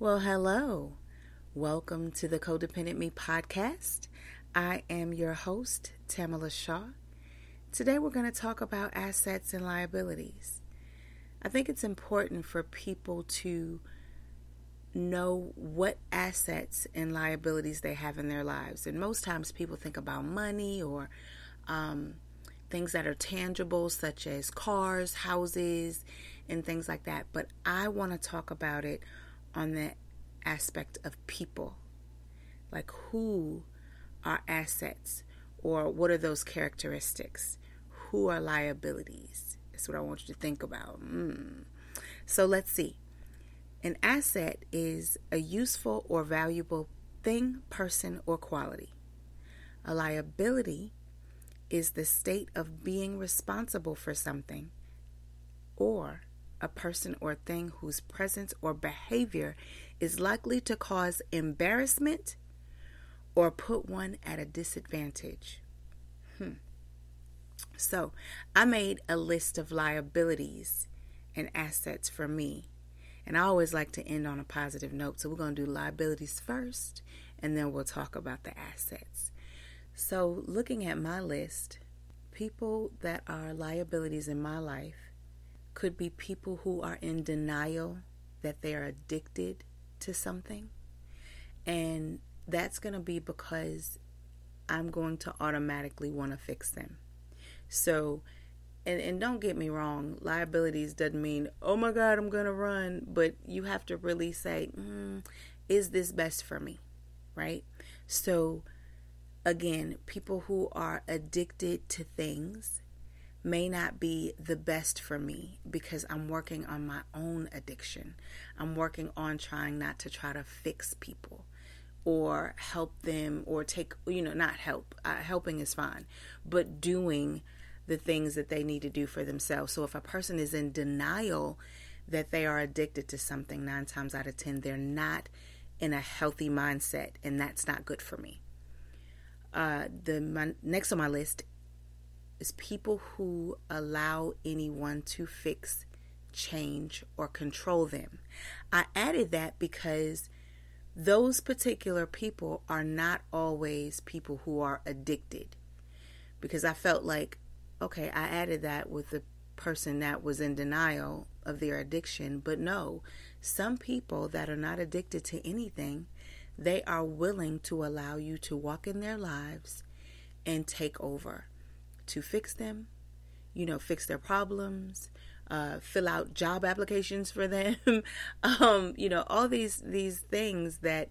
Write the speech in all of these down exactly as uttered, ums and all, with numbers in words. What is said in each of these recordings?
Well, hello. Welcome to the Codependent Me podcast. I am your host, Tamela Shaw. Today we're going to talk about assets and liabilities. I think it's important for people to know what assets and liabilities they have in their lives. And most times people think about money or um, things that are tangible, such as cars, houses, and things like that. But I want to talk about it on the aspect of people. Like, who are assets, or what are those characteristics? Who are liabilities? That's what I want you to think about. Mm. So let's see. An asset is a useful or valuable thing, person, or quality. A liability is the state of being responsible for something or a person or thing whose presence or behavior is likely to cause embarrassment or put one at a disadvantage. Hmm. So I made a list of liabilities and assets for me. And I always like to end on a positive note. So we're going to do liabilities first, and then we'll talk about the assets. So looking at my list, people that are liabilities in my life could be people who are in denial that they are addicted to something. And that's going to be because I'm going to automatically want to fix them. So, and, and don't get me wrong, liabilities doesn't mean, oh my God, I'm going to run. But you have to really say, mm, is this best for me? Right? So, again, people who are addicted to things may not be the best for me because I'm working on my own addiction. I'm working on trying not to try to fix people or help them or take, you know, not help. Uh, helping is fine, but doing the things that they need to do for themselves. So if a person is in denial that they are addicted to something, nine times out of ten, they're not in a healthy mindset, and that's not good for me. Uh, the my, next on my list is people who allow anyone to fix, change, or control them. I added that because those particular people are not always people who are addicted. Because I felt like, okay, I added that with the person that was in denial of their addiction. But no, some people that are not addicted to anything, they are willing to allow you to walk in their lives and take over. To fix them, you know, fix their problems, uh, fill out job applications for them, um, you know, all these these things that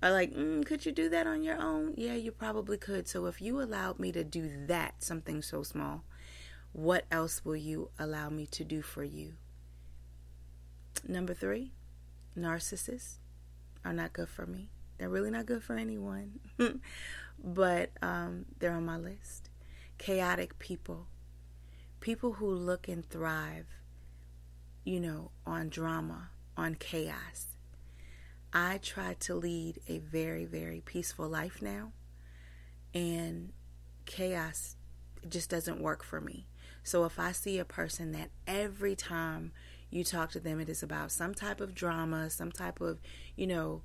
are like, mm, could you do that on your own? Yeah, you probably could. So if you allowed me to do that, something so small, what else will you allow me to do for you? Number three, narcissists are not good for me. They're really not good for anyone, but um, they're on my list. Chaotic people, people who look and thrive, you know, on drama, on chaos. I try to lead a very, very peaceful life now, and chaos just doesn't work for me. So if I see a person that every time you talk to them, it is about some type of drama, some type of, you know,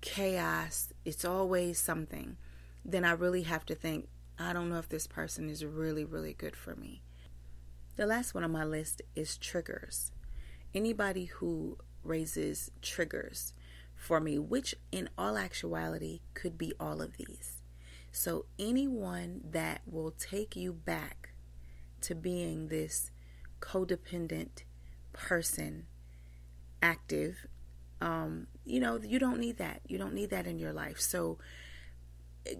chaos, it's always something, then I really have to think, I don't know if this person is really, really good for me. The last one on my list is triggers. Anybody who raises triggers for me, which in all actuality could be all of these. So anyone that will take you back to being this codependent person, active, um, you know, you don't need that. You don't need that in your life. So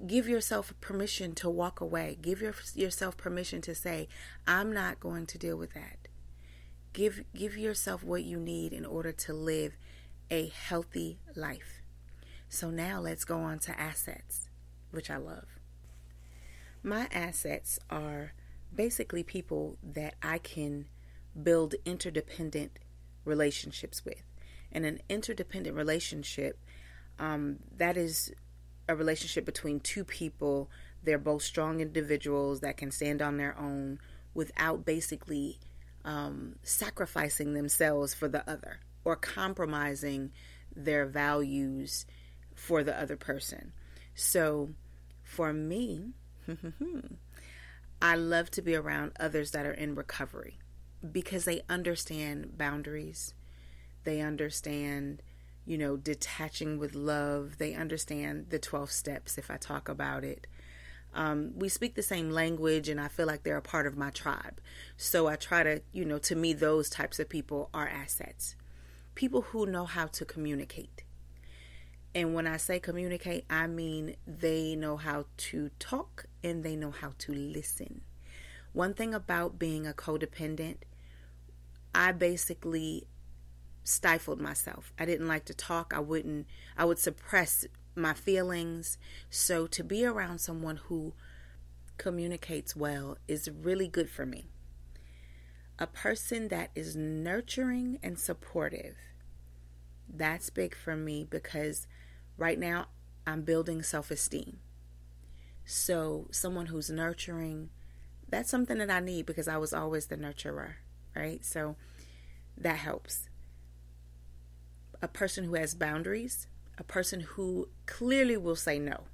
give yourself permission to walk away. Give your, yourself permission to say, I'm not going to deal with that. Give give yourself what you need in order to live a healthy life. So now let's go on to assets, which I love. My assets are basically people that I can build interdependent relationships with. And an interdependent relationship, um, that is a relationship between two people. They're both strong individuals that can stand on their own without basically um, sacrificing themselves for the other or compromising their values for the other person. So for me, I love to be around others that are in recovery because they understand boundaries. They understand, you know, detaching with love. They understand the twelve steps if I talk about it. Um, we speak the same language and I feel like they're a part of my tribe. So I try to, you know, to me, those types of people are assets. People who know how to communicate. And when I say communicate, I mean they know how to talk and they know how to listen. One thing about being a codependent, I basically stifled myself. I didn't like to talk. I wouldn't, I would suppress my feelings. So to be around someone who communicates well is really good for me. A person that is nurturing and supportive, that's big for me because right now, I'm building self-esteem. So someone who's nurturing, that's something that I need because I was always the nurturer, right? So that helps. A person who has boundaries, a person who clearly will say no,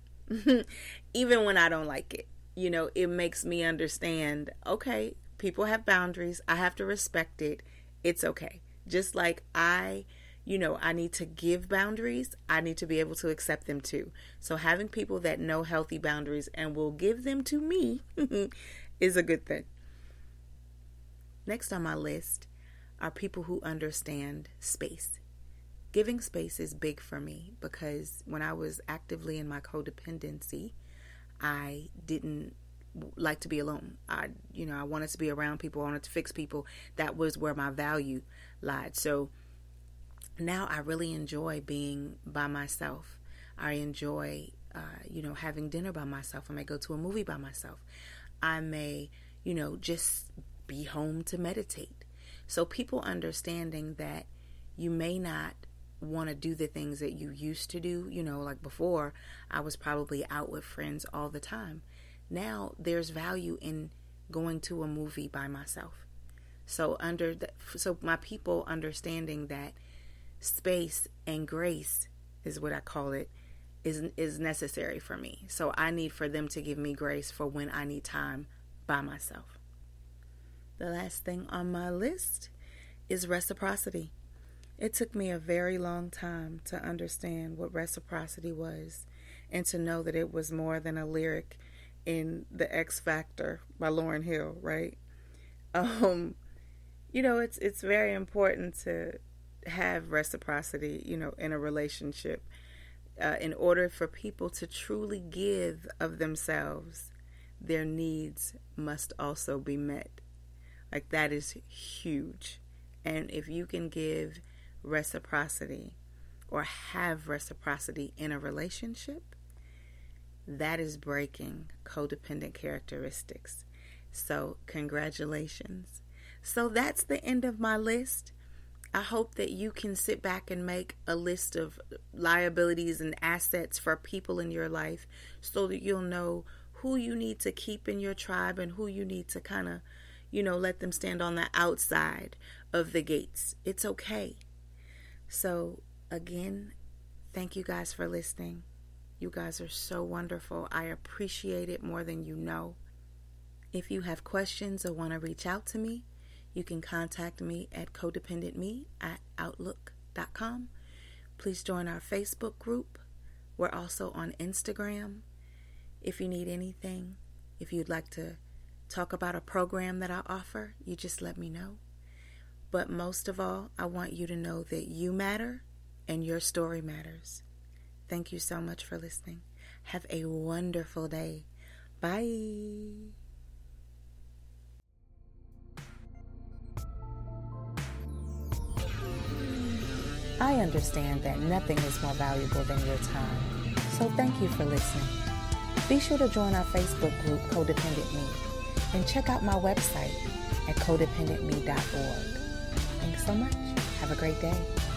even when I don't like it. You know, it makes me understand, okay, people have boundaries. I have to respect it. It's okay. Just like I... You know, I need to give boundaries. I need to be able to accept them too. So having people that know healthy boundaries and will give them to me is a good thing. Next on my list are people who understand space. Giving space is big for me because when I was actively in my codependency, I didn't like to be alone. I, you know, I wanted to be around people. I wanted to fix people. That was where my value lied. So now I really enjoy being by myself. I enjoy, uh, you know, having dinner by myself. I may go to a movie by myself. I may, you know, just be home to meditate. So people understanding that you may not want to do the things that you used to do. You know, like before, I was probably out with friends all the time. Now there's value in going to a movie by myself. So under the, so my people understanding that space and grace is what I call it, is is necessary for me. So I need for them to give me grace for when I need time by myself. The last thing on my list is reciprocity. It took me a very long time to understand what reciprocity was and to know that it was more than a lyric in The X Factor by Lauryn Hill, right? Um, you know, it's it's very important to have reciprocity, you know, in a relationship, uh, in order for people to truly give of themselves, their needs must also be met. Like that is huge. And if you can give reciprocity or have reciprocity in a relationship, that is breaking codependent characteristics. So congratulations. So that's the end of my list. I hope that you can sit back and make a list of liabilities and assets for people in your life so that you'll know who you need to keep in your tribe and who you need to kind of, you know, let them stand on the outside of the gates. It's okay. So again, thank you guys for listening. You guys are so wonderful. I appreciate it more than you know. If you have questions or want to reach out to me, you can contact me at codependent me at outlook dot com. Please join our Facebook group. We're also on Instagram. If you need anything, if you'd like to talk about a program that I offer, you just let me know. But most of all, I want you to know that you matter and your story matters. Thank you so much for listening. Have a wonderful day. Bye. I understand that nothing is more valuable than your time, so thank you for listening. Be sure to join our Facebook group, Codependent Me, and check out my website at codependent me dot org. Thanks so much. Have a great day.